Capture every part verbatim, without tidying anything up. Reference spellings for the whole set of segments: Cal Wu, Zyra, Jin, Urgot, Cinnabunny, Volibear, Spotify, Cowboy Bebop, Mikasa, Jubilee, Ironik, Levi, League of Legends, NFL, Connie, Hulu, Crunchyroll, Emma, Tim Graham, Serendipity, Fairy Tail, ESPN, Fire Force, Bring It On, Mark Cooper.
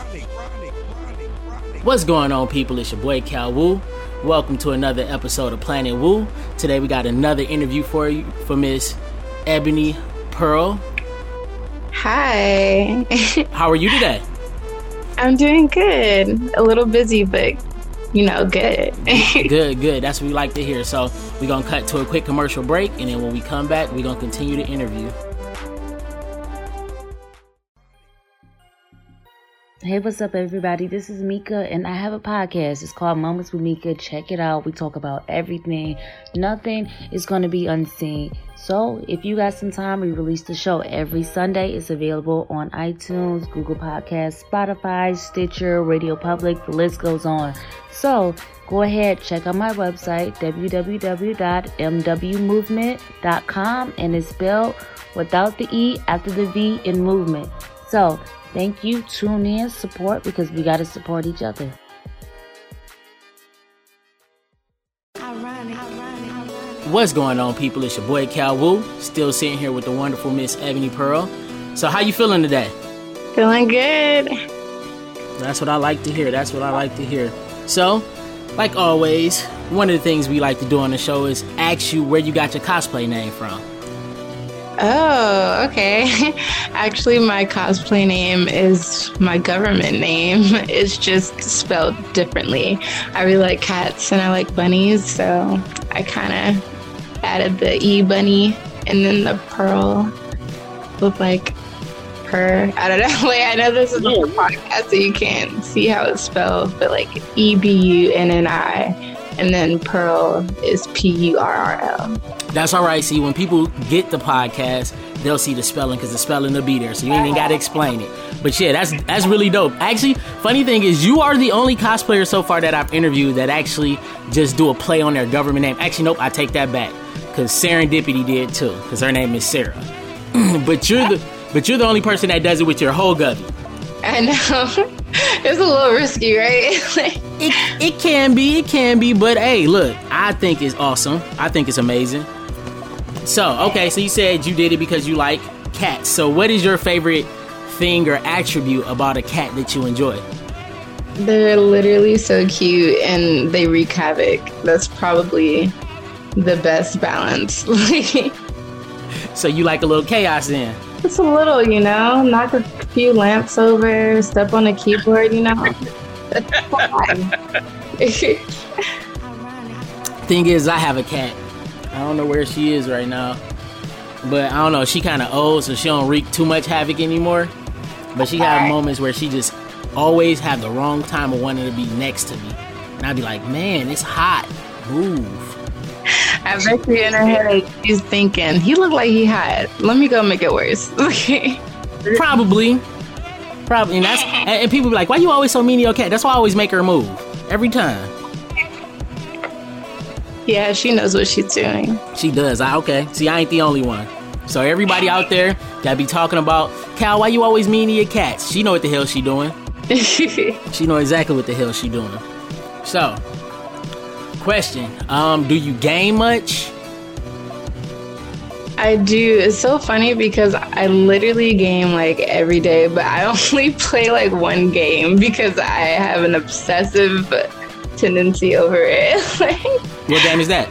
Grinding, grinding, grinding, grinding. What's going on, people? It's your boy Cal Wu. Welcome to another episode of Planet Wu. Today we got another interview for you for Miss Ebunni Purrl. Hi. How are you today? I'm doing good. A little busy, but you know, good. good, good. That's what we like to hear. So we're going to cut to a quick commercial break, and then when we come back, we're going to continue the interview. Hey, what's up, everybody? This is Mika, and I have a podcast. It's called Moments with Mika. Check it out. We talk about everything. Nothing is going to be unseen. So if you got some time, we release the show every Sunday. It's available on iTunes, Google Podcasts, Spotify, Stitcher, Radio Public. The list goes on. So go ahead, check out my website, w w w dot m w movement dot com, and it's spelled without the E after the V in movement. So thank you. Tune in, support, because we got to support each other. What's going on, people? It's your boy Cal Wu, still sitting here with the wonderful Miss Ebunni Purrl. So how you feeling today? Feeling good. That's what I like to hear. That's what I like to hear. So, like always, one of the things we like to do on the show is ask you where you got your cosplay name from. Oh, okay. Actually, my cosplay name is my government name. It's just spelled differently. I really like cats and I like bunnies, so I kind of added the E bunny and then the Purrl with like purr. I don't know. Wait, I know this is a podcast, so you can't see how it's spelled, but like E B U N N I. And then Purrl is P U R R L. That's all right. See, when people get the podcast, they'll see the spelling because the spelling will be there. So you ain't even got to explain it. But yeah, that's that's really dope. Actually, funny thing is you are the only cosplayer so far that I've interviewed that actually just do a play on their government name. Actually, nope, I take that back because Serendipity did too because her name is Sarah. but you're the but you're the only person that does it with your whole gubby. I know. It's a little risky, right? like, it, it can be, it can be, but hey, look, I think it's awesome. I think it's amazing. So, okay, so you said you did it because you like cats. So what is your favorite thing or attribute about a cat that you enjoy? They're literally so cute and they wreak havoc. That's probably the best balance. So you like a little chaos then? It's a little, you know, knock a few lamps over, step on a keyboard, you know. That's fine. Thing is, I have a cat. I don't know where she is right now, but I don't know. She kind of old, so she don't wreak too much havoc anymore. But she have moments where she just always have the wrong time of wanting to be next to me, and I'd be like, "Man, it's hot. Move." I bet you in her head she's thinking, he looked like he hot. Let me go make it worse. Okay. Probably. Probably. And, that's, and, and people be like, why you always so mean to your cat? That's why I always make her move. Every time. Yeah, she knows what she's doing. She does. I, okay. See, I ain't the only one. So everybody out there that be talking about, Cal, why you always mean to your cats? She know what the hell she doing. She know exactly what the hell she doing. So... question, um do you game much? I do. It's so funny because I literally game like every day, but I only play like one game because I have an obsessive tendency over it. What game is that?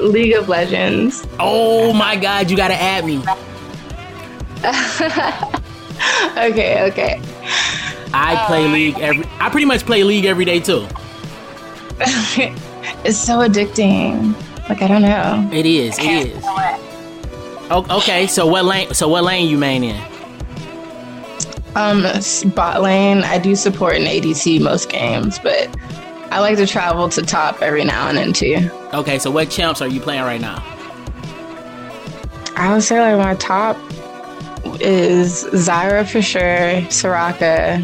League of Legends. Oh my god, you gotta add me. okay okay I play um, League every I pretty much play League every day too. It's so addicting. Like, I don't know. It is. It is. Oh, okay. So what lane? So what lane you main in? Um, bot lane. I do support an A D C most games, but I like to travel to top every now and then too. Okay. So what champs are you playing right now? I would say like my top is Zyra for sure, Soraka,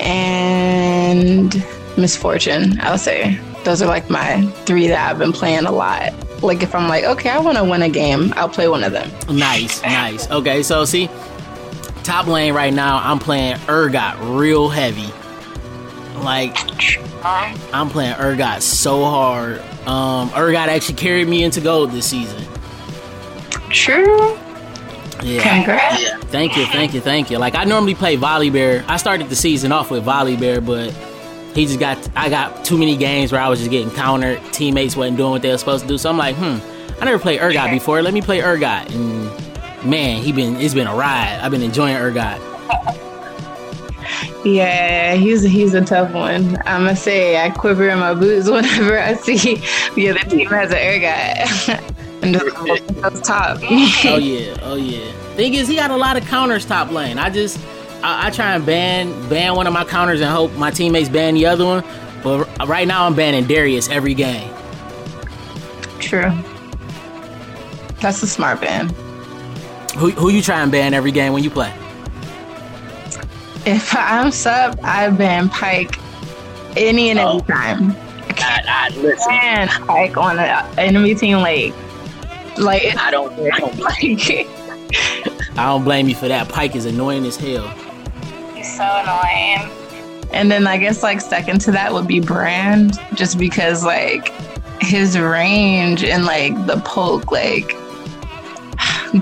and Misfortune. I would say those are like my three that I've been playing a lot. Like if I'm like, okay, I want to win a game, I'll play one of them. Nice, nice. Okay, so see, top lane right now, I'm playing Urgot real heavy. Like, I'm playing Urgot so hard. Um, Urgot actually carried me into gold this season. True. Yeah. Congrats. Yeah. Thank you, thank you, thank you. Like, I normally play Volibear. I started the season off with Volibear, but he just got, I got too many games where I was just getting countered. Teammates wasn't doing what they were supposed to do. So I'm like, hmm, I never played Urgot before. Let me play Urgot. And man, he been, it's been a ride. I've been enjoying Urgot. Yeah, he's he's a tough one. I'ma say I quiver in my boots whenever I see the other team has an Urgot. And those top. Oh yeah, oh yeah. Thing is, he got a lot of counters top lane. I just, I, I try and ban ban one of my counters and hope my teammates ban the other one. But right now, I'm banning Darius every game. True. That's a smart ban. Who who you try and ban every game when you play? If I'm sub, I ban Pyke any and every oh. time. I, I listen. Ban Pyke on an enemy team late. Like I don't, I don't blame you. I don't blame you for that. Pyke is annoying as hell. He's so annoying. And then I guess like second to that would be Brand, just because like his range and like the poke, like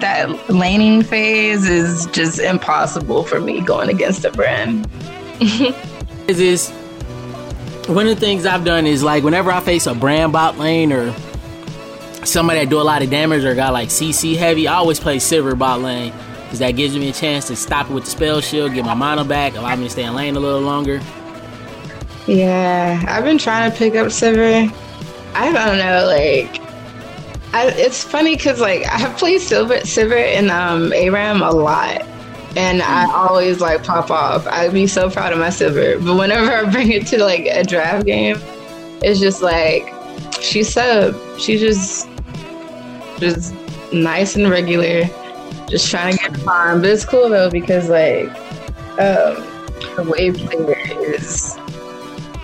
that laning phase is just impossible for me going against a Brand. Is this one of the things I've done is like whenever I face a Brand bot lane or somebody that do a lot of damage or got like C C heavy, I always play Sivir bot lane because that gives me a chance to stop it with the spell shield, get my mana back, allow me to stay in lane a little longer. Yeah, I've been trying to pick up Sivir. I don't know, like, I, it's funny because like I have played Sivir, Sivir and um, ARAM a lot, and mm-hmm. I always like pop off. I'd be so proud of my Sivir, but whenever I bring it to like a draft game, it's just like she sub, she just. Just nice and regular, just trying to get fine. But it's cool though because like um, the wave player is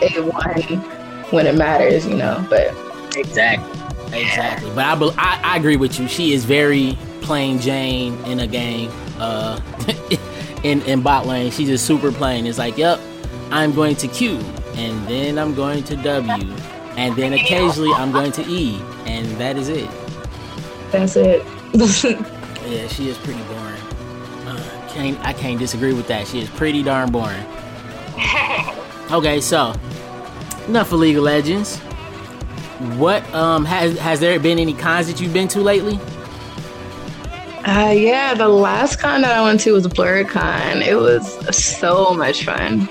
A one when it matters, you know. But exactly, exactly. But I, be- I, I agree with you. She is very plain Jane in a game. Uh, in in bot lane, she's just super plain. It's like, yep, I'm going to Q, and then I'm going to W, and then occasionally I'm going to E, and that is it. That's it. Yeah, she is pretty boring. Uh, can't, I can't disagree with that. She is pretty darn boring. Okay, so enough of League of Legends. What um has has there been any cons that you've been to lately? Uh, yeah, the last con that I went to was BlerdCon. It was so much fun.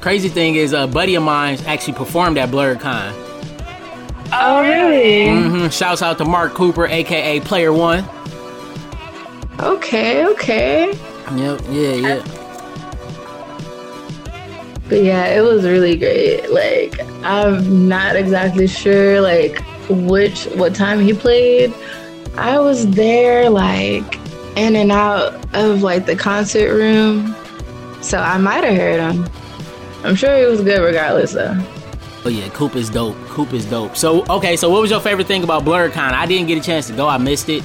Crazy thing is, a buddy of mine actually performed at BlerdCon. Oh, really? Mm-hmm. Shouts out to Mark Cooper, a k a. Player One. Okay, okay. Yep, yeah, yeah. But yeah, it was really great. Like, I'm not exactly sure, like, which, what time he played. I was there, like, in and out of, like, the concert room. So I might have heard him. I'm sure he was good regardless, though. Oh yeah, Coop is dope. Coop is dope. So, okay, so what was your favorite thing about BlerdCon? I didn't get a chance to go. I missed it.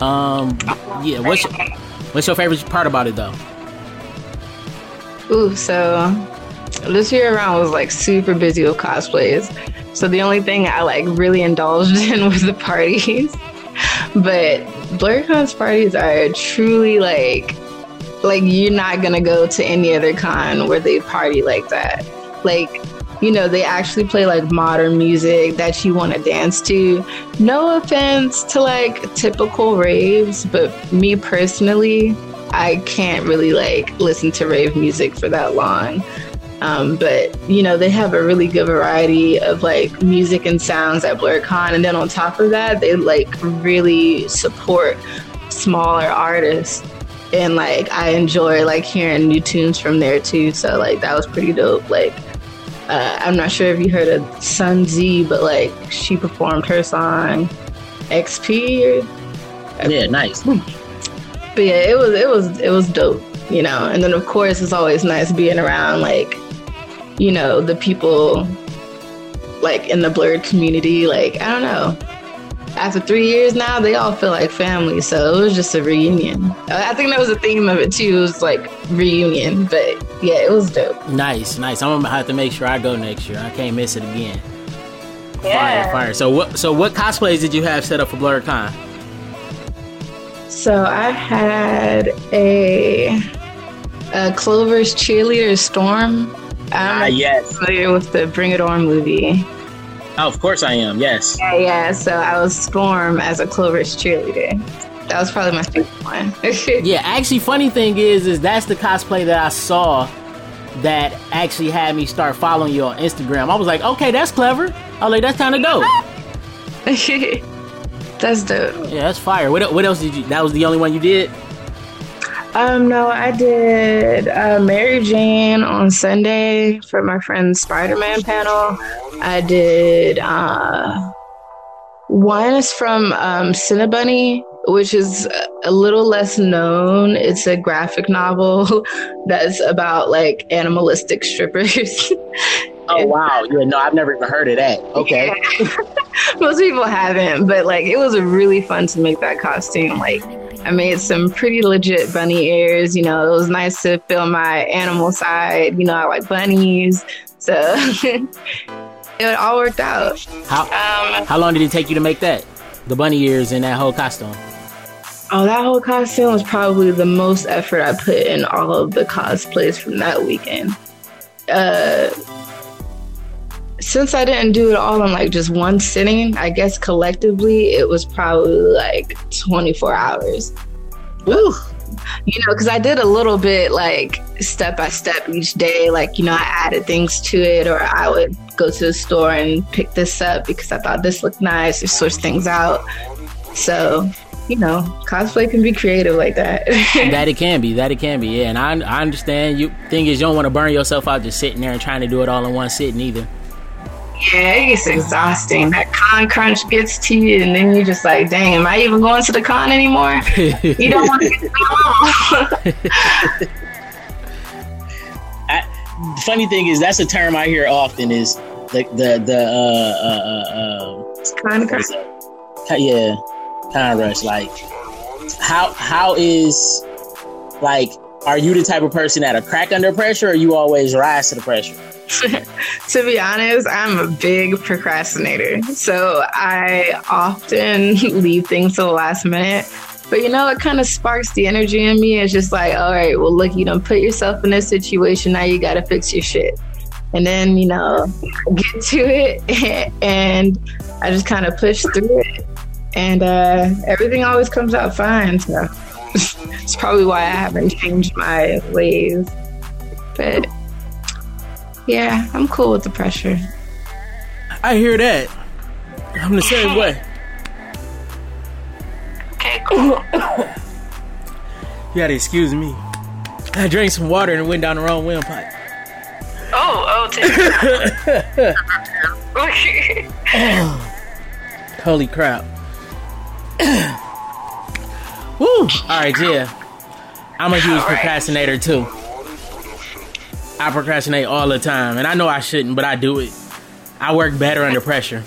Um, yeah, what's your, what's your favorite part about it, though? Ooh, so this year around was, like, super busy with cosplays. So the only thing I, like, really indulged in was the parties. But BlerdCon's parties are truly, like, like, you're not going to go to any other con where they party like that. Like, you know, they actually play, like, modern music that you want to dance to. No offense to, like, typical raves, but me personally, I can't really, like, listen to rave music for that long. Um, but, you know, they have a really good variety of, like, music and sounds at BlerdCon. And then on top of that, they, like, really support smaller artists. And, like, I enjoy, like, hearing new tunes from there, too. So, like, that was pretty dope. Like, Uh, I'm not sure if you heard of Sun Z, but like she performed her song X P. Or... Yeah, nice. But yeah, it was it was it was dope, you know. And then of course it's always nice being around like, you know, the people like in the Blerd community. Like I don't know. After three years now, they all feel like family. So it was just a reunion. I think that was the theme of it too. It was like reunion, but yeah, it was dope. Nice, nice. I'm gonna have to make sure I go next year. I can't miss it again. Yeah. Fire, fire. So what? So what cosplays did you have set up for BlerdCon? So I had a, a Clover's Cheerleader Storm. I'm ah, yes. familiar with the Bring It On movie. Oh, of course I am, yes. Yeah, yeah, so I was Storm as a Clover's Cheerleader. That was probably my favorite one. Yeah, actually, funny thing is, is that's the cosplay that I saw that actually had me start following you on Instagram. I was like, okay, that's clever. I was like, that's kind of dope. That's dope. Yeah, that's fire. What, what else did you... That was the only one you did? Um, no, I did uh, Mary Jane on Sunday for my friend's Spider-Man panel. I did... Uh, one is from um, Cinnabunny, which is a little less known. It's a graphic novel that's about like animalistic strippers. Oh wow! Yeah, no, I've never even heard of that. Okay, yeah. Most people haven't, but like it was really fun to make that costume. Like I made some pretty legit bunny ears. You know, it was nice to feel my animal side. You know, I like bunnies, so it all worked out. How um, how long did it take you to make that? The bunny ears and that whole costume. Oh, that whole costume was probably the most effort I put in all of the cosplays from that weekend. Uh, since I didn't do it all in like just one sitting, I guess collectively it was probably like twenty-four hours. Ooh. You know, because I did a little bit like step by step each day. Like, you know, I added things to it, or I would go to the store and pick this up because I thought this looked nice, or switch things out. So, you know, cosplay can be creative like that. That it can be. That it can be. Yeah, and I, I understand. You thing is, you don't want to burn yourself out just sitting there and trying to do it all in one sitting either. Yeah, it gets exhausting. That con crunch gets to you, and then you're just like, dang, am I even going to the con anymore? You don't want to get to the con. Funny thing is, that's a term I hear often is the, the, the, uh, uh, uh, uh con crunch. Yeah, con rush. Like, how, how is, like, are you the type of person that'll crack under pressure, or you always rise to the pressure? To be honest, I'm a big procrastinator, so I often leave things to the last minute. But you know, it kind of sparks the energy in me. It's just like, all right, well, look, you done put yourself in this situation. Now you got to fix your shit. And then, you know, get to it, and I just kind of push through it. And uh, everything always comes out fine. So it's probably why I haven't changed my ways. But yeah, I'm cool with the pressure. I hear that. I'm the same way. Okay, cool. You gotta excuse me. I drank some water and went down the wrong windpipe. Oh, oh, take it. Okay. Holy crap. Woo! Alright, yeah. I'm a huge procrastinator too. I procrastinate all the time, and I know I shouldn't, but I do it. I work better under pressure.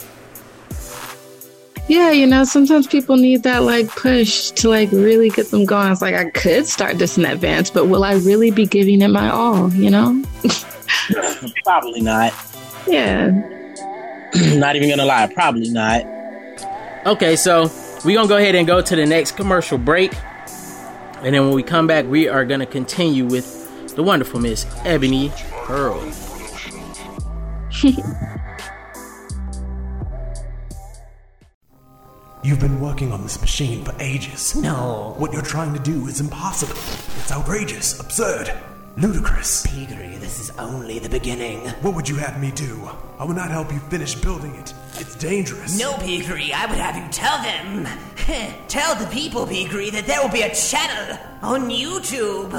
Yeah, you know, sometimes people need that, like, push to, like, really get them going. It's like, I could start this in advance, but will I really be giving it my all, you know? Probably not. Yeah. Not even gonna lie, probably not. Okay, so we're gonna go ahead and go to the next commercial break, and then when we come back, we are gonna continue with the wonderful Miss Ebunni Purrl. You've been working on this machine for ages. No. What you're trying to do is impossible. It's outrageous, absurd, ludicrous. Piggery, this is only the beginning. What would you have me do? I will not help you finish building it. It's dangerous. No, Piggery, I would have you tell them. Tell the people, Piggery, that there will be a channel on YouTube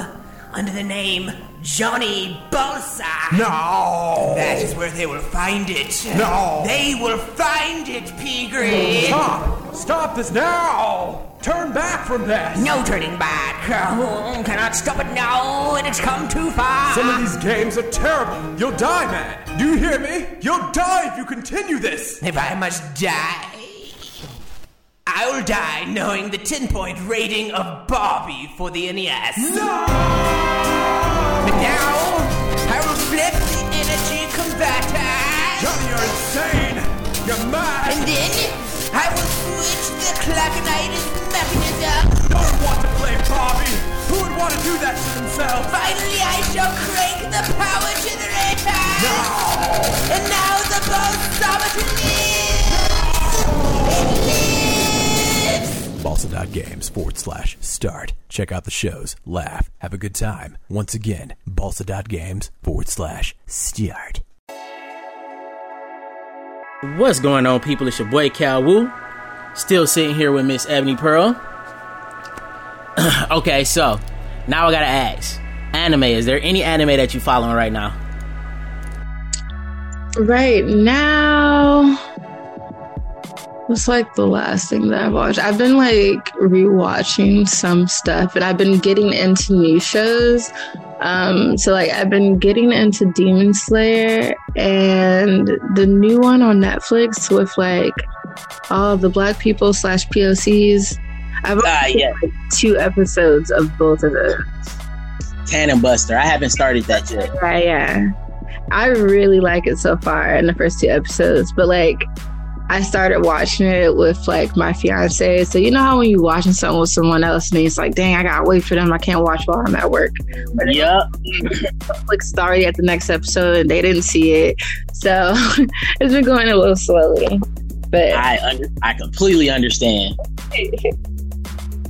under the name Johnny Bolsa. No! That is where they will find it. No! They will find it, Piggery! Stop! Stop this now! Turn back from this! No turning back. Oh, cannot stop it now, and it's come too far. Some of these games are terrible. You'll die, man. Do you hear me? You'll die if you continue this. If I must die, I will die knowing the ten-point rating of Bobby for the N E S. No! But now, I will flip the energy converter. Johnny, you're insane! You're mad! And then, I will switch the clock mechanism. Barbie! Who would want to do that to themselves? Finally, I shall crank the power generator! No! And now the boat sabotage lives! No! It lives! Balsa.games forward slash start. Check out the shows. Laugh. Have a good time. Once again, Balsa.games forward slash start. What's going on, people? It's your boy, Cal Wu. Still sitting here with Miss Ebunni Purrl. Okay, so now I gotta ask, anime, is there any anime that you following right now? Right now, it's like the last thing that I watched. I've been like rewatching some stuff, and I've been getting into new shows. Um, so like I've been getting into Demon Slayer and the new one on Netflix with like all the black people slash P O Cs. I've only uh, yeah. like two episodes of both of those. Cannon Buster. I haven't started that yet. Yeah, yeah. I really like it so far in the first two episodes. But like, I started watching it with like my fiance. So you know how when you're watching something with someone else and it's like, dang, I gotta wait for them. I can't watch while I'm at work. But yep. Like started at the next episode and they didn't see it. So it's been going a little slowly. But I under- I completely understand.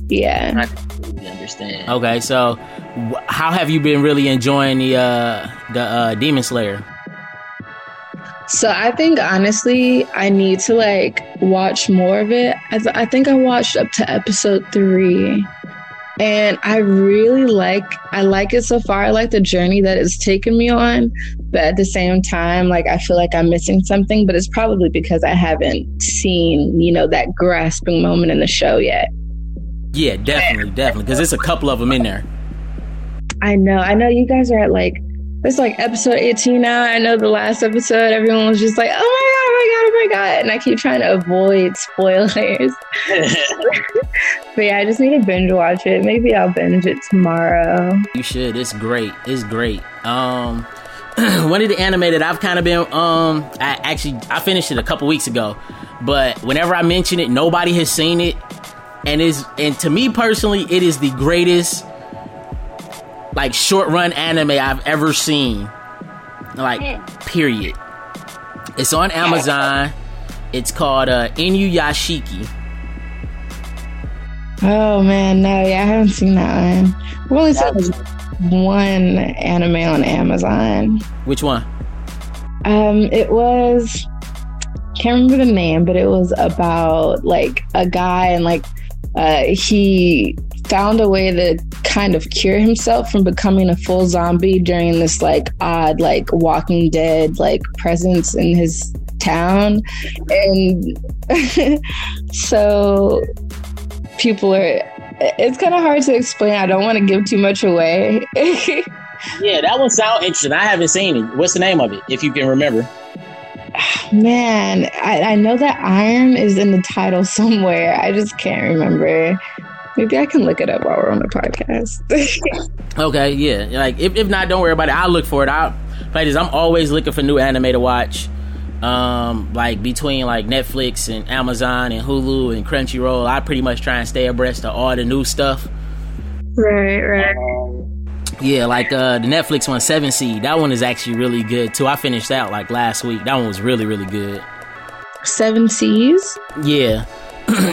Yeah, I completely understand. Okay, so w- how have you been really enjoying the uh, the uh, Demon Slayer? So I think honestly, I need to like watch more of it. I, th- I think I watched up to episode three, and I really like I like it so far. I like the journey that it's taken me on, but at the same time, like I feel like I'm missing something. But it's probably because I haven't seen you know that grasping moment in the show yet. Yeah, definitely, definitely. Because there's a couple of them in there. I know. I know you guys are at like, it's like episode eighteen now. I know the last episode, everyone was just like, oh my God, oh my God, oh my God. And I keep trying to avoid spoilers. But yeah, I just need to binge watch it. Maybe I'll binge it tomorrow. You should. It's great. It's great. Um, one of the anime that I've kind of been, um, I actually, I finished it a couple weeks ago. But whenever I mention it, nobody has seen it. And is and to me personally, it is the greatest like short run anime I've ever seen. Like, period. It's on Amazon. It's called uh, Inuyashiki. Oh man, no, yeah, I haven't seen that one. I've only seen one anime on Amazon. Which one? Um, it was can't remember the name, but it was about like a guy and like. Uh, he found a way to kind of cure himself from becoming a full zombie during this like odd like Walking Dead like presence in his town, and so people are. It's kind of hard to explain. I don't want to give too much away. Yeah, that one sounds interesting. I haven't seen it. What's the name of it, if you can remember? Man, I, I know that Iron is in the title somewhere. I just can't remember. Maybe I can look it up while we're on the podcast. Okay, yeah. Like if, if not, don't worry about it. I'll look for it. I'll play this. I'm always looking for new anime to watch. Um, like between like Netflix and Amazon and Hulu and Crunchyroll, I pretty much try and stay abreast of all the new stuff. Right, right. Yeah, like uh, the Netflix one, Seven Seas. That one is actually really good too. I finished that like last week. That one was really, really good. Seven Seas? Yeah,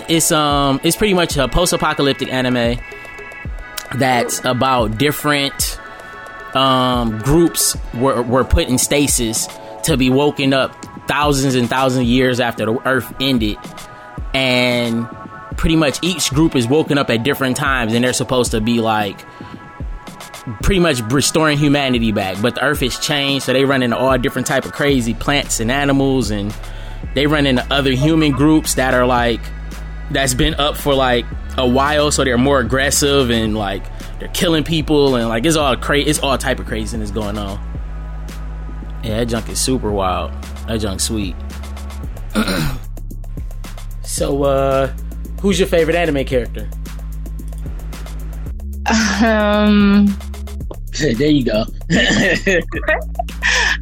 it's um, it's pretty much a post-apocalyptic anime that's about different um groups were were put in stasis to be woken up thousands and thousands of years after the Earth ended, and pretty much each group is woken up at different times, and they're supposed to be like. Pretty much restoring humanity back, but the Earth has changed, so they run into all different type of crazy plants and animals, and they run into other human groups that are like that's been up for like a while, so they're more aggressive and like they're killing people and like it's all crazy. It's all type of craziness going on. Yeah, that junk is super wild. That junk sweet. So, uh, who's your favorite anime character? Um. There you go.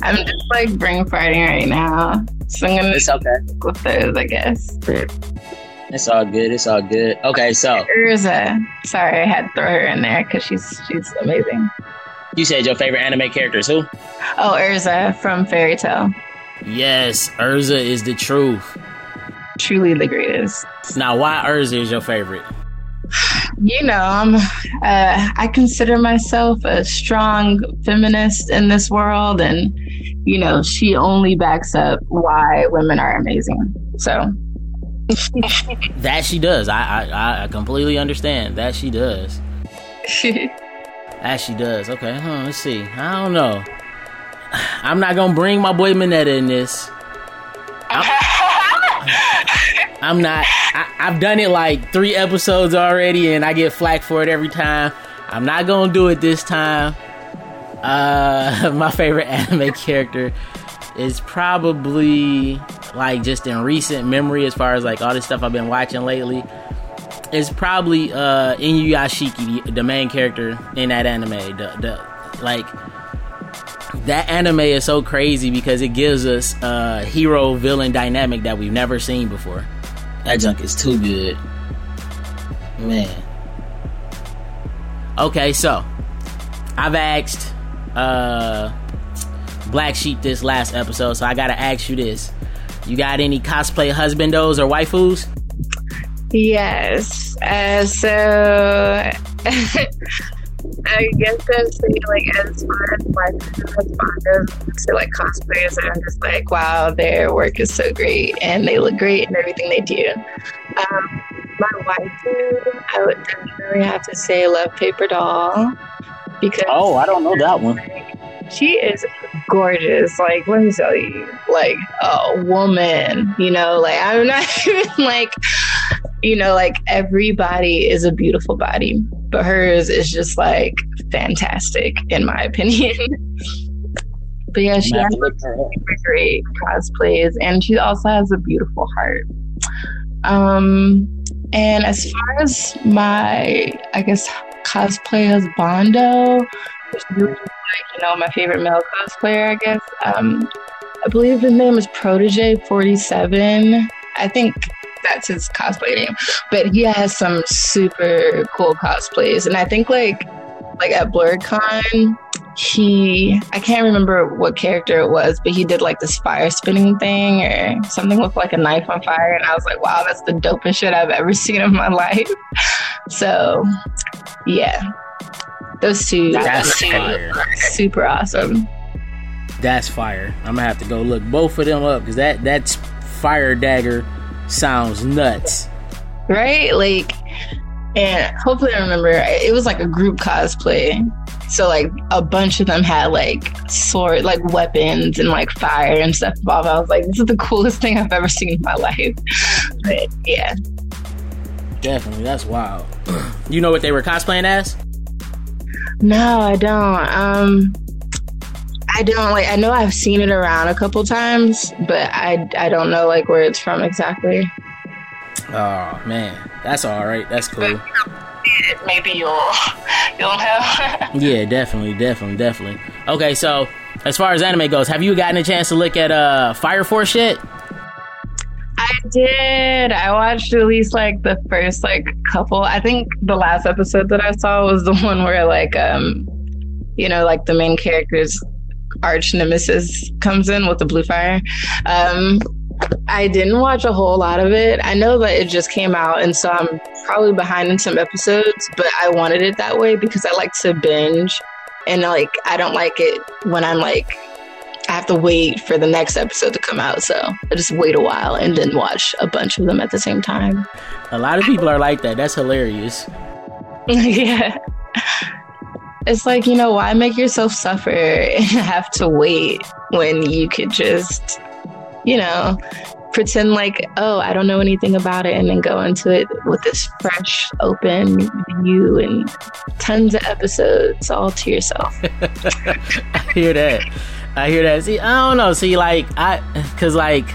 I'm just like brain farting right now, so I'm gonna. It's okay. With those, I guess. It's all good. It's all good. Okay, so Erza. Sorry, I had to throw her in there because she's she's amazing. You said your favorite anime character is who? Oh, Erza from Fairy Tail. Yes, Erza is the truth. Truly the greatest. Now, why Erza is your favorite? You know, I'm, uh, I consider myself a strong feminist in this world. And, you know, she only backs up why women are amazing. So. That she does. I, I, I completely understand. That she does. That she does. Okay, huh, let's see. I don't know. I'm not going to bring my boy Mineta in this. I'm, I'm not. I, I've done it like three episodes already, and I get flack for it every time. I'm not gonna do it this time. Uh, my favorite anime character is probably, like, just in recent memory, as far as like all this stuff I've been watching lately, it's probably uh, Inuyashiki, the, the main character in that anime. The, the like that anime is so crazy because it gives us a hero villain dynamic that we've never seen before. That junk is too good. Man. Okay, so I've asked uh, Black Sheep this last episode, so I gotta ask you this. You got any cosplay husbandos or waifus? Yes. Uh, so I guess I'm saying, like, as far as my responders to like cosplayers, I'm just like, wow, their work is so great and they look great in everything they do. Um, my waifu, I would definitely have to say Love Paper Doll, because oh, I don't know that one. She is gorgeous. Like, let me tell you, like a woman. You know, like I'm not even like. You know, like, every body is a beautiful body, but hers is just, like, fantastic, in my opinion. But, yeah, she has great cosplays, and she also has a beautiful heart. Um, and as far as my, I guess, cosplay as Bondo, which is really, like, you know, my favorite male cosplayer, I guess. Um, I believe his name is Protege forty-seven. I think... that's his cosplay name, but he has some super cool cosplays, and I think like like at BlerdCon he I can't remember what character it was, but he did like this fire spinning thing or something with like a knife on fire, and I was like, wow, that's the dopest shit I've ever seen in my life. So yeah, those two that's fire. Super awesome. That's fire. I'm gonna have to go look both of them up because that that's fire dagger sounds nuts, right? Like, and hopefully I remember it was like a group cosplay, so like a bunch of them had like sword, like weapons and like fire and stuff involved. I was like, this is the coolest thing I've ever seen in my life. But yeah, definitely, that's wild. You know what they were cosplaying as? No, I don't. um I don't like. I know I've seen it around a couple times, but I, I don't know like where it's from exactly. Oh man, that's all right. That's cool. Maybe you'll you'll know. Yeah, definitely, definitely, definitely. Okay, so as far as anime goes, have you gotten a chance to look at uh Fire Force yet? I did. I watched at least like the first like couple. I think the last episode that I saw was the one where like um you know like the main characters. Arch nemesis comes in with the blue fire. um I didn't watch a whole lot of it. I know that it just came out, and so I'm probably behind in some episodes, but I wanted it that way because I like to binge, and like I don't like it when I'm like I have to wait for the next episode to come out, so I just wait a while and then watch a bunch of them at the same time. A lot of people are like that. That's hilarious. Yeah. It's like, you know, why make yourself suffer and have to wait when you could just, you know, pretend like, oh, I don't know anything about it, and then go into it with this fresh, open view and tons of episodes all to yourself. I hear that. I hear that. See, I don't know. See, like, I, because, like,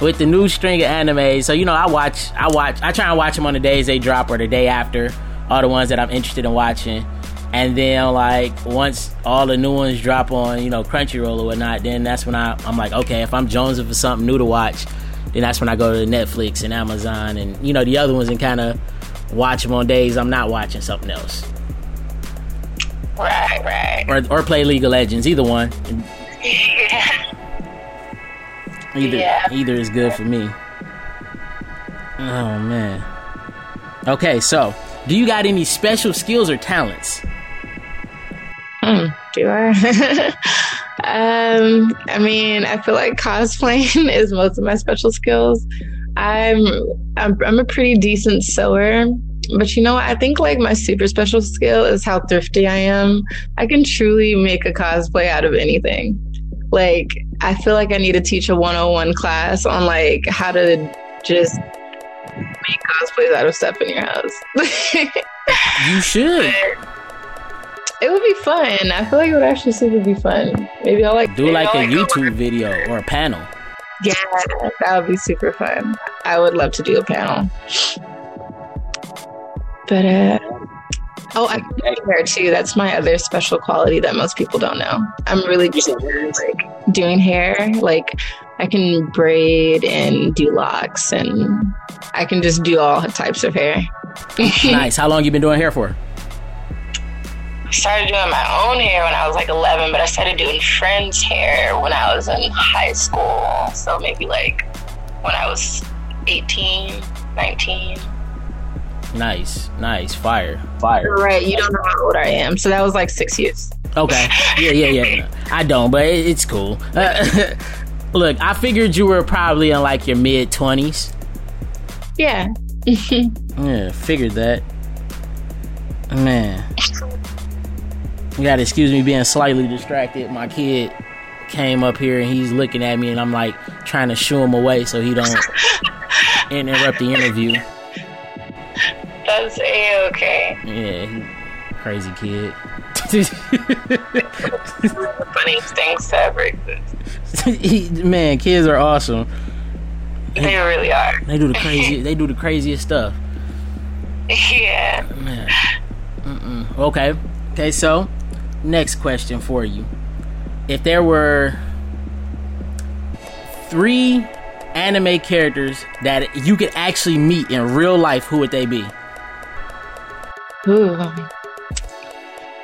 with the new string of anime, so, you know, I watch, I watch, I try and watch them on the days they drop or the day after, all the ones that I'm interested in watching. And then, like, once all the new ones drop on, you know, Crunchyroll or whatnot, then that's when I, I'm like, okay, if I'm jonesing for something new to watch, Then that's when I go to Netflix and Amazon and, you know, the other ones, and kind of watch them on days I'm not watching something else. Right, right. Or, or play League of Legends, either one. Yeah. Either, yeah. Either is good for me. Oh, man. Okay, so, do you got any special skills or talents? Mm, do I? um, I mean, I feel like cosplaying is most of my special skills. I'm, I'm, I'm a pretty decent sewer. But you know what? I think like my super special skill is how thrifty I am. I can truly make a cosplay out of anything. Like, I feel like I need to teach a one oh one class on like how to just make cosplays out of stuff in your house. You should. It would be fun. I feel like it would actually see would be fun. Maybe I'll like do like I'll, a like, YouTube video or a panel. Yeah, that would be super fun. I would love to do a panel. But, uh, oh, I can do hair too. That's my other special quality that most people don't know. I'm really good at like, doing hair. Like, I can braid and do locks, and I can just do all types of hair. Nice. How long you been doing hair for? I started doing my own hair when I was like eleven, but I started doing friends' hair when I was in high school. So maybe like when I was eighteen, nineteen. Nice, nice, fire, fire. You're right, you don't know how old I am, so that was like six years. Okay, yeah, yeah, yeah. I don't, but it, it's cool. Uh, look, I figured you were probably in like your mid twenties. Yeah. Yeah, figured that. Man, you gotta excuse me being slightly distracted. My kid came up here and he's looking at me, and I'm like trying to shoo him away so he don't interrupt the interview. That's a-okay. Yeah, crazy kid. The funniest things to ever exist. Man, kids are awesome. They, they really are. They do the crazy. They do the craziest stuff. Yeah. Man. Mm-mm. Okay. Okay. So, next question for you: if there were three anime characters that you could actually meet in real life, who would they be? Ooh. All I'm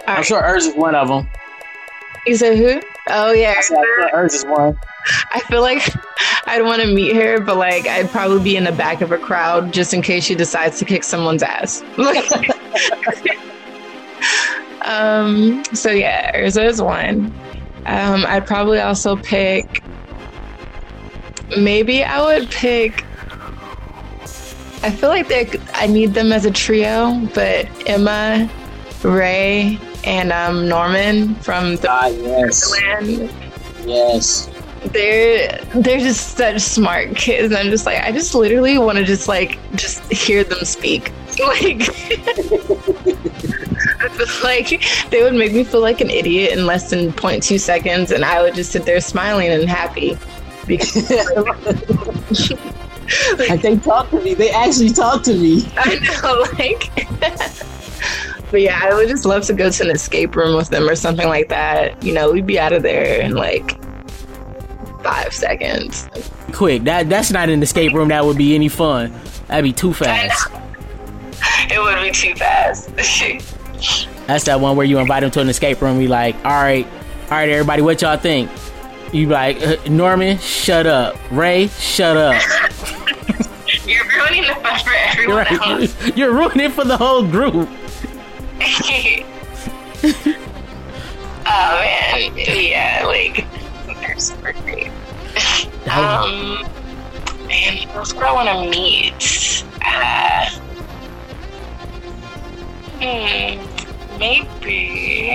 right. sure Erza is one of them. You said who? Oh, yeah. I'm sure Erza is one. I feel like I'd want to meet her, but like I'd probably be in the back of a crowd just in case she decides to kick someone's ass. um. So yeah, Erza is one. Um. I'd probably also pick. Maybe I would pick. I feel like they. I need them as a trio, but Emma, Ray, and um, Norman from the ah, yes. Land. Yes. They're they're just such smart kids. I'm just like I just literally want to just like just hear them speak. Like I feel like they would make me feel like an idiot in less than zero point two seconds, and I would just sit there smiling and happy. Because like they talk to me. They actually talk to me. I know, like. But yeah, I would just love to go to an escape room with them or something like that. You know, we'd be out of there in like five seconds. Quick, that that's not an escape room. That would be any fun. That'd be too fast. It would be too fast. That's that one where you invite them to an escape room. We like, all right, all right, everybody, what y'all think? You like uh, Norman? Shut up, Ray. Shut up. You're ruining the fun for everyone right. else. You're ruining it for the whole group. Oh man, yeah, like they're super great. Um, man, who else do I want to meet? Uh, hmm, maybe.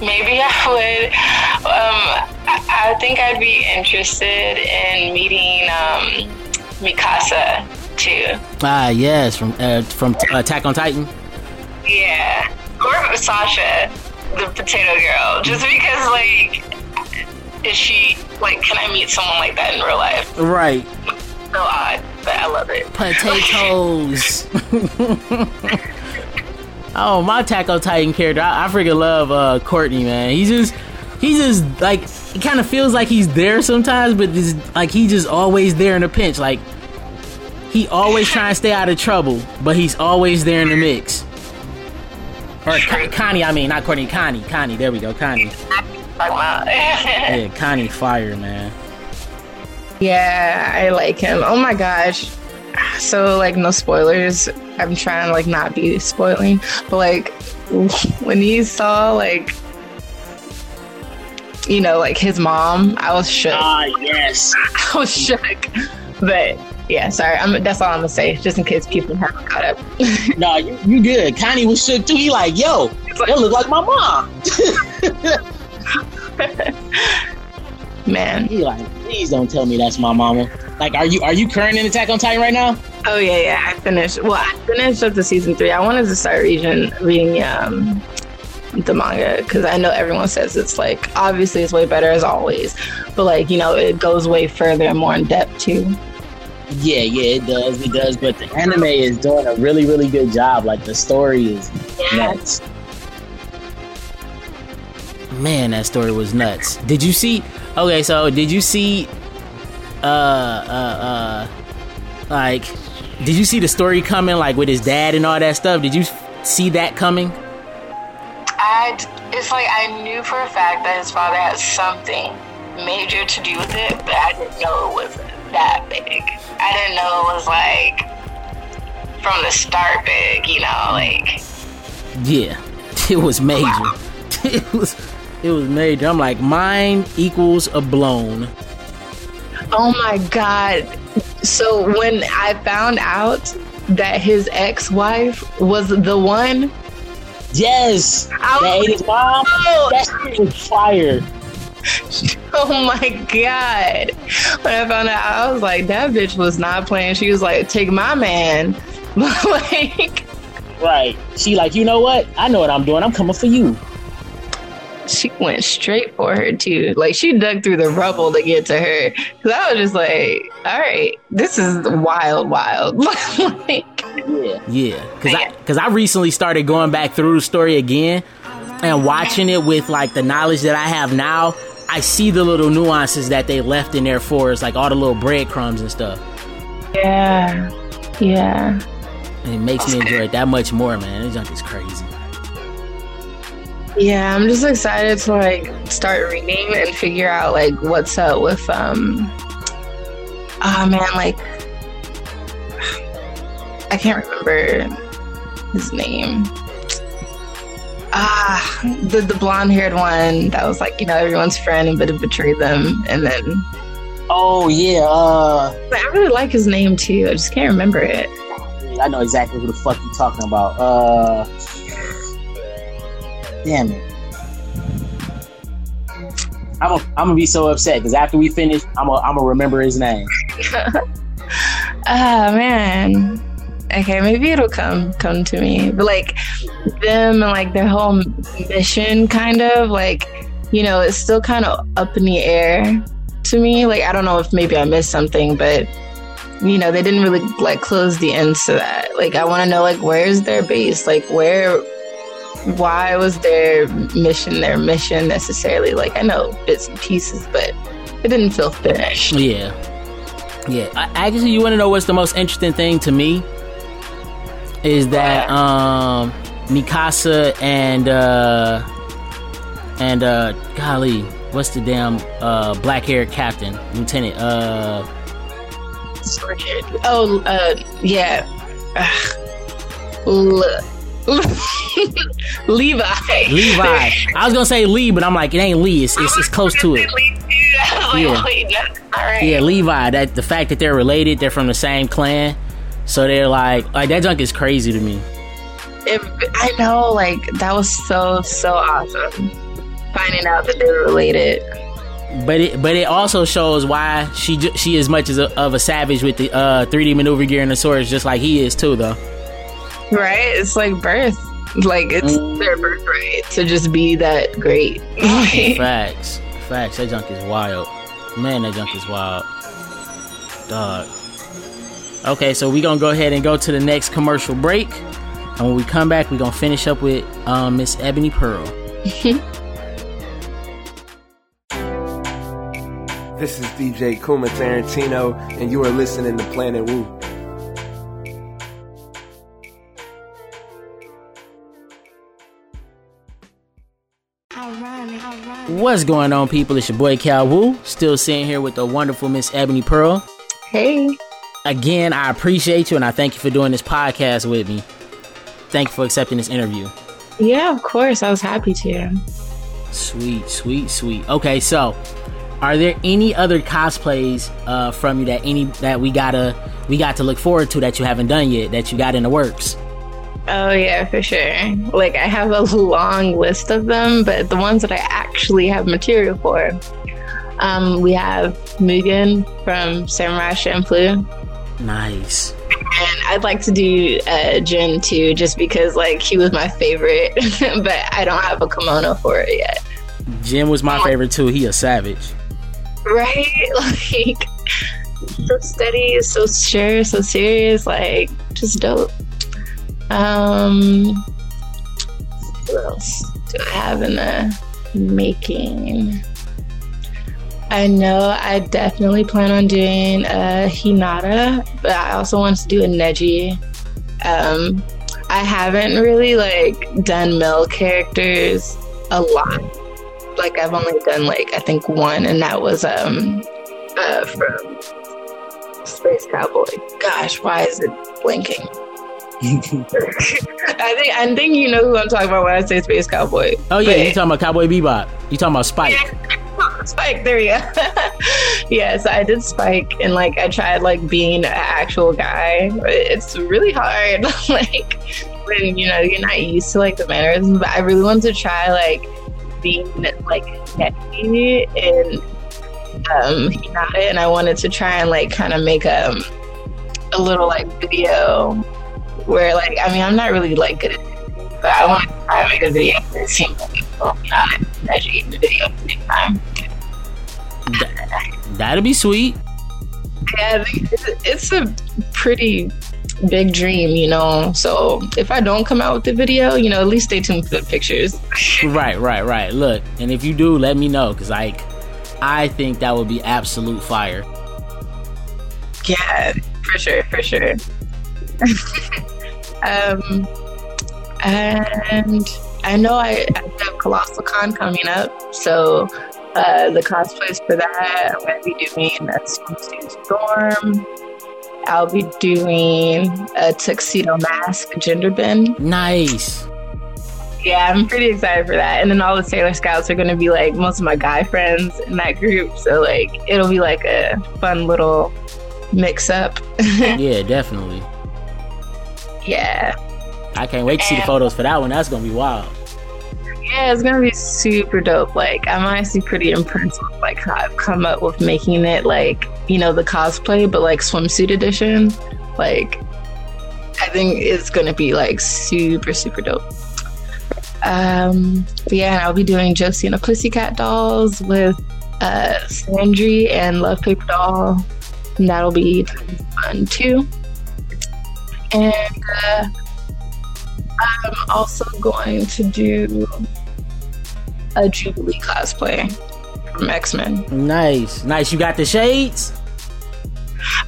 Maybe I would. Um, I, I think I'd be interested in meeting um, Mikasa too. Ah, yes, from uh, from uh, Attack on Titan. Yeah, or Sasha, the potato girl. Just because, like, is she like? Can I meet someone like that in real life? Right. So odd, but I love it. Potatoes. Oh, my Attack on Titan character. I, I freaking love uh, Courtney, man. He's just He just, like, it kind of feels like he's there sometimes, but this, like, he just always there in a pinch. Like, he always trying to stay out of trouble, but he's always there in the mix. Or Con- Connie, I mean, not Courtney, Connie. Connie, there we go, Connie. Yeah, Connie fire, man. Yeah, I like him. Oh my gosh. So, like, no spoilers. I'm trying to, like, not be spoiling. But, like, when he saw, like, you know, like, his mom, I was shook. Ah, uh, yes. I was shook. But, yeah, sorry. I'm, that's all I'm going to say, just in case people haven't caught up. No, you, you did. Connie was shook, too. He like, yo, that look like my mom. Man, he like, please don't tell me that's my mama. Like, are you are you current in Attack on Titan right now? Oh yeah, yeah. I finished. Well, I finished up to season three. I wanted to start reading reading um, the manga because I know everyone says it's like obviously it's way better as always, but like you know it goes way further and more in depth too. Yeah, yeah, it does, it does. But the anime is doing a really, really good job. Like the story is yeah. nuts. Man, that story was nuts. Did you see? Okay, so did you see? Uh, uh, uh, like, did you see the story coming? Like with his dad and all that stuff. Did you see that coming? I. It's like I knew for a fact that his father had something major to do with it, but I didn't know it was that big. I didn't know it was like from the start big. You know, like. Yeah, it was major. Wow. It was, it was major. I'm like, mine equals a blown. Oh my god! So when I found out that his ex-wife was the one, yes, I that ate his mom. Oh. That shit was fire. Oh my god! When I found out, I was like, that bitch was not playing. She was like, take my man, like, right? She like, you know what? I know what I'm doing. I'm coming for you. She went straight for her too. Like she dug through the rubble to get to her. Cause I was just like, all right, this is wild, wild. Like, yeah, yeah. Cause I, cause I recently started going back through the story again and watching it with like the knowledge that I have now. I see the little nuances that they left in there for us, like all the little breadcrumbs and stuff. Yeah, yeah. And it makes me enjoy it that much more, man. This junk is crazy. Yeah, I'm just excited to like start reading and figure out like what's up with um oh man, like I can't remember his name. Ah, the the blonde haired one that was like, you know, everyone's friend but betrayed them and then oh yeah, uh I really like his name too. I just can't remember it. I know exactly who the fuck you're talking about. Uh Damn it! I'm a, I'm gonna be so upset because after we finish, I'm a, I'm gonna remember his name. Oh man! Okay, maybe it'll come come to me. But like them and like their whole mission, kind of like you know, it's still kind of up in the air to me. Like I don't know if maybe I missed something, but you know, they didn't really like close the ends to that. Like I want to know like where's their base? Like where? Why was their mission their mission necessarily? Like, I know bits and pieces, but it didn't feel finished. Yeah. Yeah. I, actually, you want to know what's the most interesting thing to me? Is that um, Mikasa and, uh, and uh, golly, what's the damn uh, black-haired captain, lieutenant? Uh, oh, uh, yeah. Ugh. Look. Levi. Levi. I was gonna say Lee, but I'm like, it ain't Lee. It's it's, it's close to it. Yeah. Yeah, Levi. That the fact that they're related, they're from the same clan, so they're like, like that junk is crazy to me. It, I know, like that was so so awesome finding out that they're related. But it but it also shows why she she as much as a, of a savage with the uh, three D maneuver gear and the swords, just like he is too, though. Right? It's like birth. Like, it's mm. their birthright to just be that great. Facts. Facts. That junk is wild. Man, that junk is wild. Dog. Okay, so we're going to go ahead and go to the next commercial break. And when we come back, we're going to finish up with um, Miss Ebunni Purrl. This is D J Kuma Tarantino, and you are listening to Planet Wu. What's going on, people? It's your boy Cal Wu, still sitting here with the wonderful Miss Ebunni Purrl. Hey. Again, I appreciate you, and I thank you for doing this podcast with me. Thank you for accepting this interview. Yeah, of course. I was happy to. Sweet, sweet, sweet. Okay, so are there any other cosplays uh, from you that any that we gotta we got to look forward to that you haven't done yet, that you got in the works? Oh yeah, for sure. Like, I have a long list of them, but the ones that I actually have material for, um, we have Mugen from Samurai Champloo. Nice. And I'd like to do uh, Jin too, just because like he was my favorite, but I don't have a kimono for it yet. Jin was my favorite too. He a savage, right? Like, so steady, so sure, so serious. Like, just dope. Um, what else do I have in the making? I know I definitely plan on doing a Hinata, but I also want to do a Neji. Um, I haven't really like done male characters a lot. Like, I've only done like I think one, and that was um uh, from Space Cowboy. Gosh, why is it blinking? I think I think you know who I'm talking about when I say Space Cowboy. Oh yeah, but, you talking about Cowboy Bebop? You talking about Spike? Yeah. Spike, there we go. Yeah, so I did Spike, and like I tried like being an actual guy. It's really hard, like when you know you're not used to like the mannerisms. But I really wanted to try like being like Neji and um, Hinata, and I wanted to try and like kind of make a a little like video where like I mean I'm not really like good at it, but I want to try and make a video that seems like Hinata and Neji in the video at the same time. That'd be sweet. Yeah, it's a pretty big dream, you know. So if I don't come out with the video, you know, at least stay tuned for the pictures. Right, right, right. Look, and if you do, let me know, because like I think that would be absolute fire. Yeah, for sure, for sure. um, and I know I, I have ColossalCon coming up, so. Uh, the cosplays for that, I'm going to be doing a swimsuit storm. I'll be doing a tuxedo mask gender bend. Nice. Yeah, I'm pretty excited for that. And then all the Sailor Scouts are going to be like most of my guy friends in that group. So like it'll be like a fun little mix up. Yeah, definitely. Yeah. I can't wait to see and- the photos for that one. That's going to be wild. Yeah, it's gonna be super dope. Like, I'm honestly pretty impressed with like how I've come up with making it like, you know, the cosplay, but like swimsuit edition. Like, I think it's gonna be like super, super dope. Um, but yeah, and I'll be doing Josie and the Pussycat Dolls with uh, Sandri and Love Paper Doll, and that'll be fun too. And uh, I'm also going to do a Jubilee cosplay from X-Men. Nice, nice. You got the shades?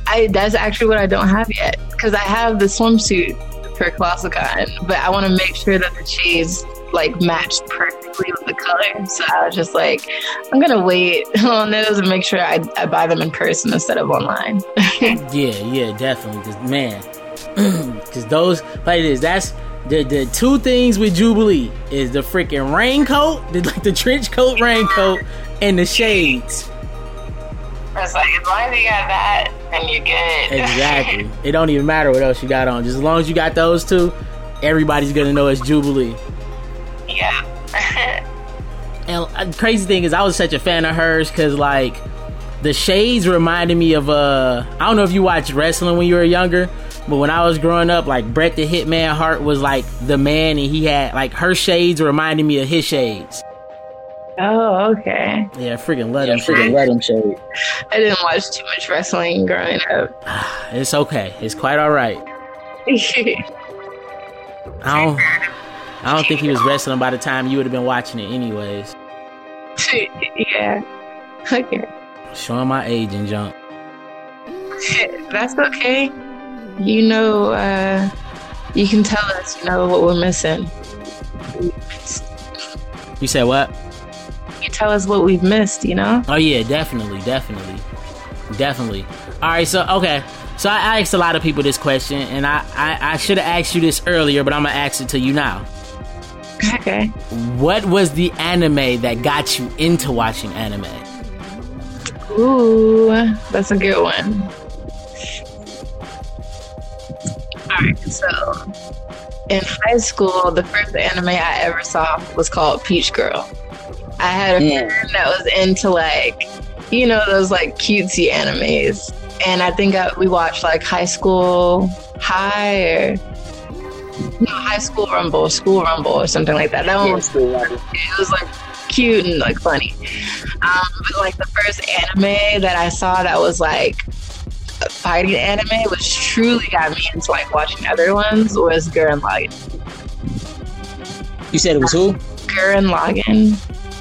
I that's actually what I don't have yet, because I have the swimsuit for ColossalCon, but I want to make sure that the shades like match perfectly with the color. So I was just like, I'm gonna wait on those and make sure I, I buy them in person instead of online. yeah, yeah, definitely. Because man, because those like it is that's. The the two things with Jubilee is the freaking raincoat, the, like the trench coat raincoat, and the shades. It's like, as long as you got that, then you're good. Exactly. It don't even matter what else you got on. Just as long as you got those two, everybody's going to know it's Jubilee. Yeah. And the crazy thing is, I was such a fan of hers because, like, the shades reminded me of, uh, I don't know if you watched wrestling when you were younger, but when I was growing up, like, Bret the Hitman Hart was, like, the man, and he had, like, her shades reminded me of his shades. Oh, okay. Yeah, freaking let him, freaking let him shade. I didn't watch too much wrestling growing up. It's okay. It's quite all right. I don't, I don't think he was wrestling by the time you would have been watching it anyways. Yeah. Okay. Showing my age and junk. That's okay. You know, uh, you can tell us, you know, what we're missing. You said what? You tell us what we've missed, you know? Oh, yeah, definitely, definitely. Definitely. All right, so, okay. So I asked a lot of people this question, and I, I, I should have asked you this earlier, but I'm going to ask it to you now. Okay. What was the anime that got you into watching anime? Ooh, that's a good one. All right, so in high school, the first anime I ever saw was called Peach Girl. I had a yeah. friend that was into, like, you know, those, like, cutesy animes. And I think I, we watched, like, High School High or no, High School Rumble, School Rumble or something like that. That one was, it was, like, cute and, like, funny. Um, but, like, the first anime that I saw that was, like, a fighting anime, which truly got me into, like, watching other ones, was Gurren Lagann. You said it was who? Gurren Lagann.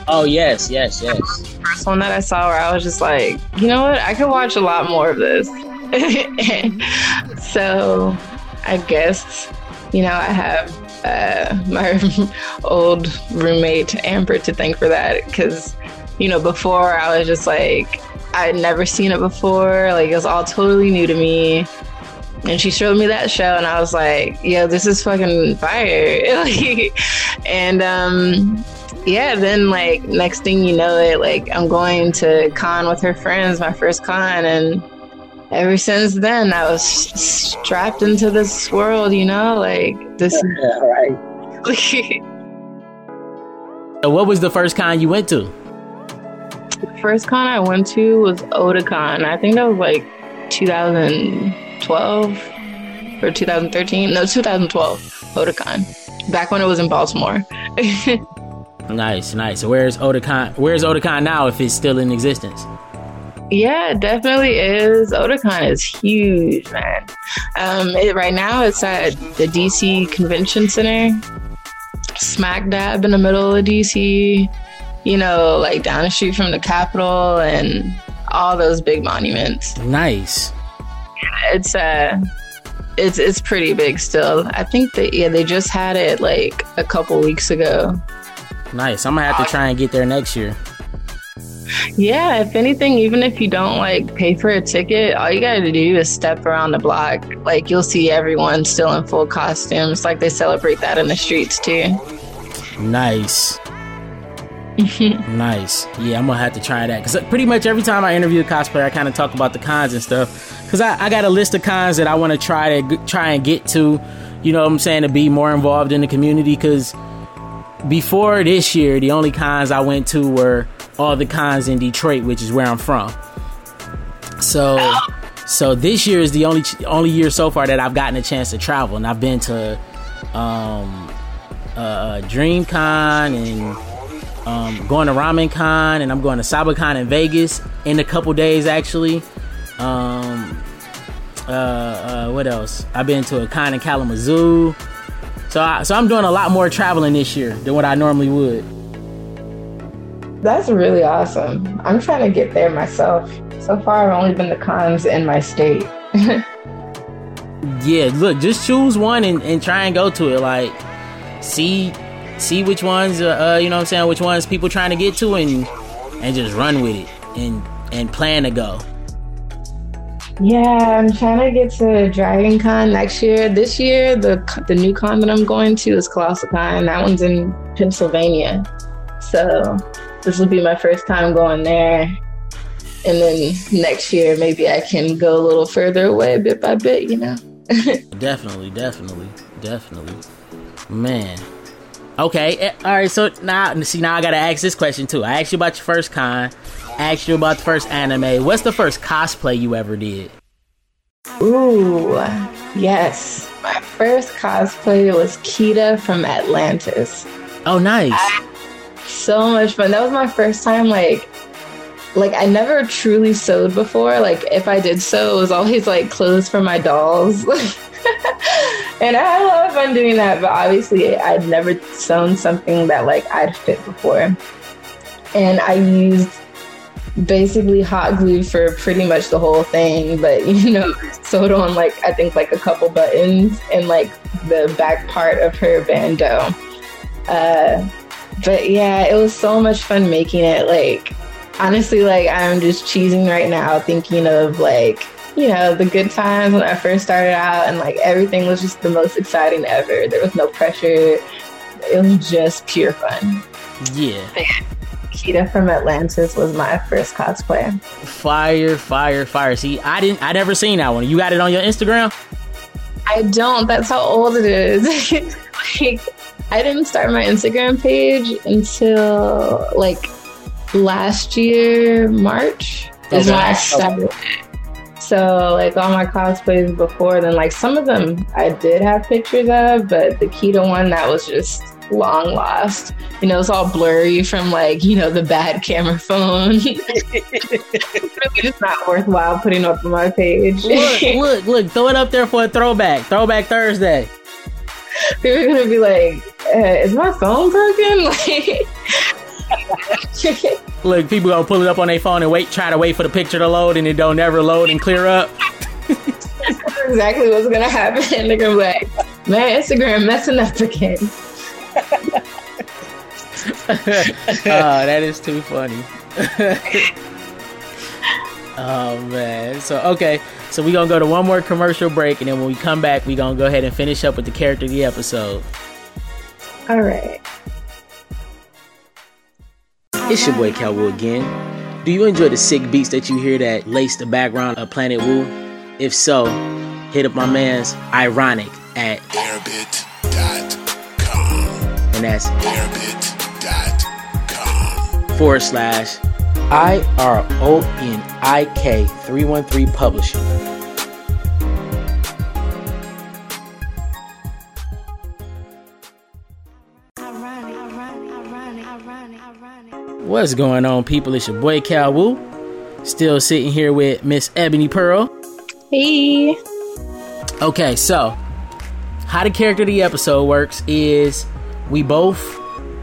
Oh, yes, yes, yes. That was the first one that I saw where I was just like, you know what? I could watch a lot more of this. So I guess, you know, I have uh, my old roommate, Amber, to thank for that. Because, you know, before I was just like, I'd never seen it before. Like, it was all totally new to me. And she showed me that show, and I was like, yo, this is fucking fire. And, um... yeah, then, like, next thing you know it, like, I'm going to con with her friends, my first con, and ever since then, I was strapped into this world, you know? Like, this... Yeah, right. What was the first con you went to? The first con I went to was Otakon. I think that was, like, twenty twelve or twenty thirteen. No, twenty twelve. Otakon. Back when it was in Baltimore. Nice, nice. Where's Otakon? Where's Otakon now, if it's still in existence? Yeah, it definitely is. Otakon is huge, man. Um, it, right now, it's at the D C Convention Center, smack dab in the middle of D C, you know, like down the street from the Capitol and all those big monuments. Nice. Yeah, it's uh, it's it's pretty big still. I think that yeah, they just had it like a couple weeks ago. Nice. I'm gonna have to try and get there next year. Yeah, if anything, even if you don't like pay for a ticket, all you gotta do is step around the block. Like, you'll see everyone still in full costumes. Like, they celebrate that in the streets too. Nice. Nice. Yeah, I'm gonna have to try that, because pretty much every time I interview a cosplayer, I kind of talk about the cons and stuff, because I, I got a list of cons that I want to try to try and get to. You know what I'm saying? To be more involved in the community, because before this year, the only cons I went to were all the cons in Detroit, which is where I'm from. So, so this year is the only only year so far that I've gotten a chance to travel, and I've been to um, uh, DreamCon and um, going to RamenCon, and I'm going to SabaCon in Vegas in a couple days, actually. Um, uh, uh, what else? I've been to a con in Kalamazoo. So, I, so I'm doing a lot more traveling this year than what I normally would. That's really awesome. I'm trying to get there myself. So far, I've only been to cons in my state. Yeah, look, just choose one and, and try and go to it. Like, see see which ones, uh, uh, you know what I'm saying, which ones people trying to get to, and and just run with it and, and plan to go. Yeah, I'm trying to get to Dragon Con next year. This year, the the new con that I'm going to is ColossalCon. That one's in Pennsylvania. So this will be my first time going there. And then next year, maybe I can go a little further away bit by bit, you know? Definitely, definitely, definitely. Man. Okay, all right, so now, see, now I got to ask this question, too. I asked you about your first con. Asked you about the first anime. What's the first cosplay you ever did? Ooh, yes. My first cosplay was Kida from Atlantis. Oh, nice. I, so much fun. That was my first time, like, like I never truly sewed before. Like, if I did sew, it was always, like, clothes for my dolls. And I had a lot of fun doing that, but obviously I'd never sewn something that, like, I'd fit before. And I used basically hot glued for pretty much the whole thing, but you know, sewed on like I think like a couple buttons and like the back part of her bandeau. Uh, but yeah, it was so much fun making it. Like honestly, like I'm just cheesing right now, thinking of like, you know, the good times when I first started out, and like everything was just the most exciting ever. There was no pressure. It was just pure fun. Yeah. Kida from Atlantis was my first cosplay. Fire, fire, fire. See, I didn't, I never seen that one. You got it on your Instagram? I don't. That's how old it is. Like, I didn't start my Instagram page until like last year, March is when I started. So like all my cosplays before then, like some of them I did have pictures of, but the Kida one, that was just long lost. You know, it's all blurry from like, you know, the bad camera phone. It's not worthwhile putting up on my page. Look, look, look, throw it up there for a throwback. Throwback Thursday. People are going to be like, uh, is my phone broken? Like... Look, people gonna pull it up on their phone and wait, try to wait for the picture to load, and it don't ever load and clear up. That's exactly what's gonna happen. They're gonna be like, man, Instagram messing up again. Oh, that is too funny. Oh man. So okay, so we gonna go to one more commercial break, and then when we come back, we gonna go ahead and finish up with the character of the episode. Alright. It's your boy Cal Wu again. Do you enjoy the sick beats that you hear that lace the background of Planet Wu? If so, hit up my man's Ironic at airbit dot com. And that's airbit dot com forward slash I R O N I K three one three Publishing. What's going on, people? It's your boy Cal Wu, still sitting here with Miss Ebunni Purrl. Hey. Okay, so how the character of the episode works is we both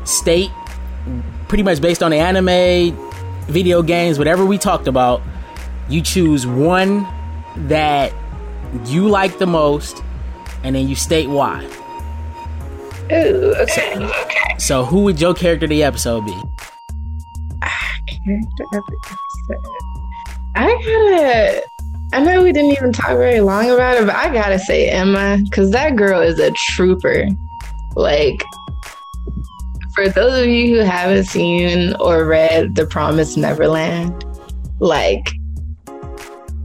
state, pretty much based on the anime, video games, whatever we talked about, you choose one that you like the most, and then you state why. Ooh, okay. So, okay. So who would your character of the episode be? Character of the episode. I gotta, I know we didn't even talk very long about it, but I gotta say Emma, because that girl is a trooper. Like, for those of you who haven't seen or read The Promised Neverland, like,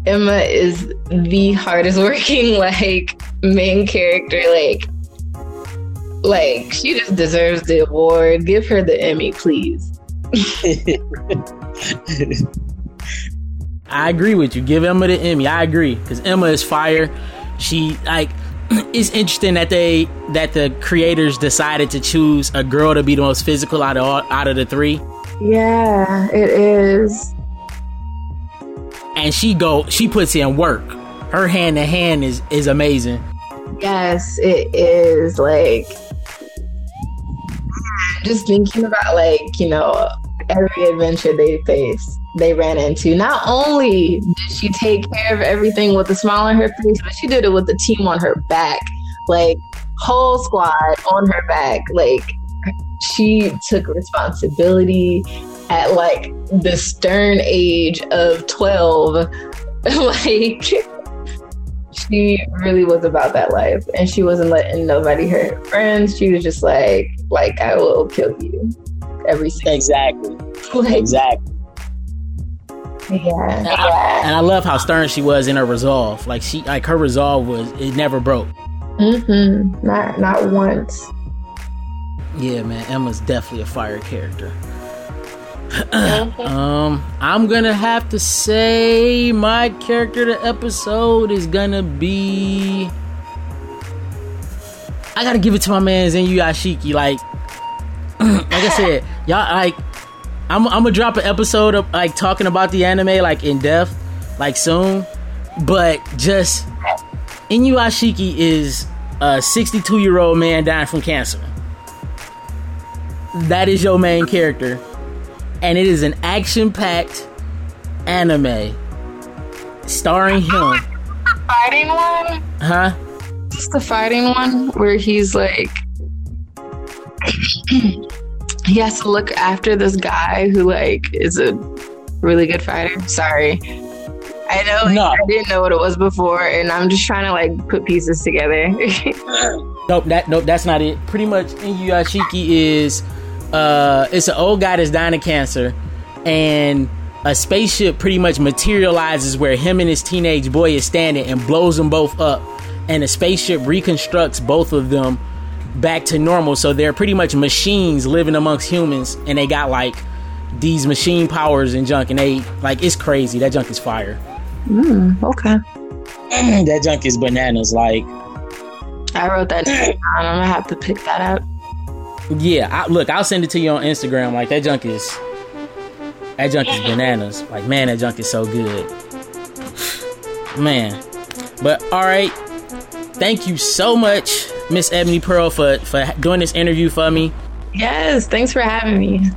Emma is the hardest working, like, main character. Like, like, she just deserves the award. Give her the Emmy, please. I agree with you. Give Emma the Emmy. I agree, because Emma is fire. She like it's interesting that they that the creators decided to choose a girl to be the most physical out of all, out of the three. Yeah, it is. And she go she puts in work. Her hand to hand is is amazing. Yes, it is. Like, just thinking about, like, you know, every adventure they faced, they ran into. Not only did she take care of everything with a smile on her face, but she did it with a team on her back. Like, whole squad on her back. Like, she took responsibility at, like, the stern age of twelve. Like, she really was about that life, and she wasn't letting nobody hurt her friends. She was just like, like, I will kill you every single day. Exactly. Like, exactly. Yeah. And, yeah. I, and I love how stern she was in her resolve. Like, she, like her resolve was, it never broke. Mm-hmm. Not, not once. Yeah, man. Emma's definitely a fire character. um, I'm gonna have to say my character of the episode is gonna be. I gotta give it to my man's Inuyashiki. Like, like I said, y'all, like, I'm, I'm gonna drop an episode of like talking about the anime like in depth, like soon. But just Inuyashiki is a sixty-two year old man dying from cancer. That is your main character. And it is an action-packed anime starring him. Fighting one? Huh? It's the fighting one where he's like he has to look after this guy who like is a really good fighter. Sorry. I know like, no. I didn't know what it was before, and I'm just trying to like put pieces together. nope, that nope, that's not it. Pretty much Inuyashiki is uh it's an old guy that's dying of cancer, and a spaceship pretty much materializes where him and his teenage boy is standing and blows them both up, and the spaceship reconstructs both of them back to normal. So they're pretty much machines living amongst humans, and they got like these machine powers and junk, and they like, it's crazy. That junk is fire. Mm, okay. That junk is bananas. Like, I wrote that down. I'm gonna have to pick that up. Yeah, I, look, I'll send it to you on Instagram. Like, that junk is that junk is bananas. Like, man, that junk is so good, man. But all right, thank you so much, Miss Ebunni Purrl, for for doing this interview for me. Yes, thanks for having me.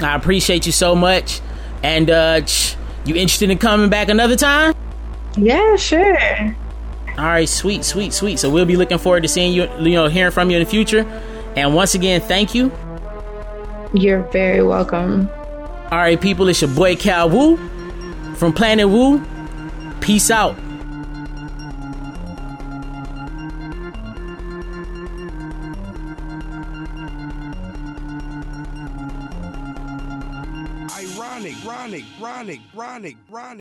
I appreciate you so much. And uh you interested in coming back another time? Yeah, sure. All right, sweet, sweet, sweet. So we'll be looking forward to seeing you, you know, hearing from you in the future. And once again, thank you. You're very welcome. All right, people, it's your boy Cal Wu from Planet Wu. Peace out. Ironic, ironic, ironic, ironic.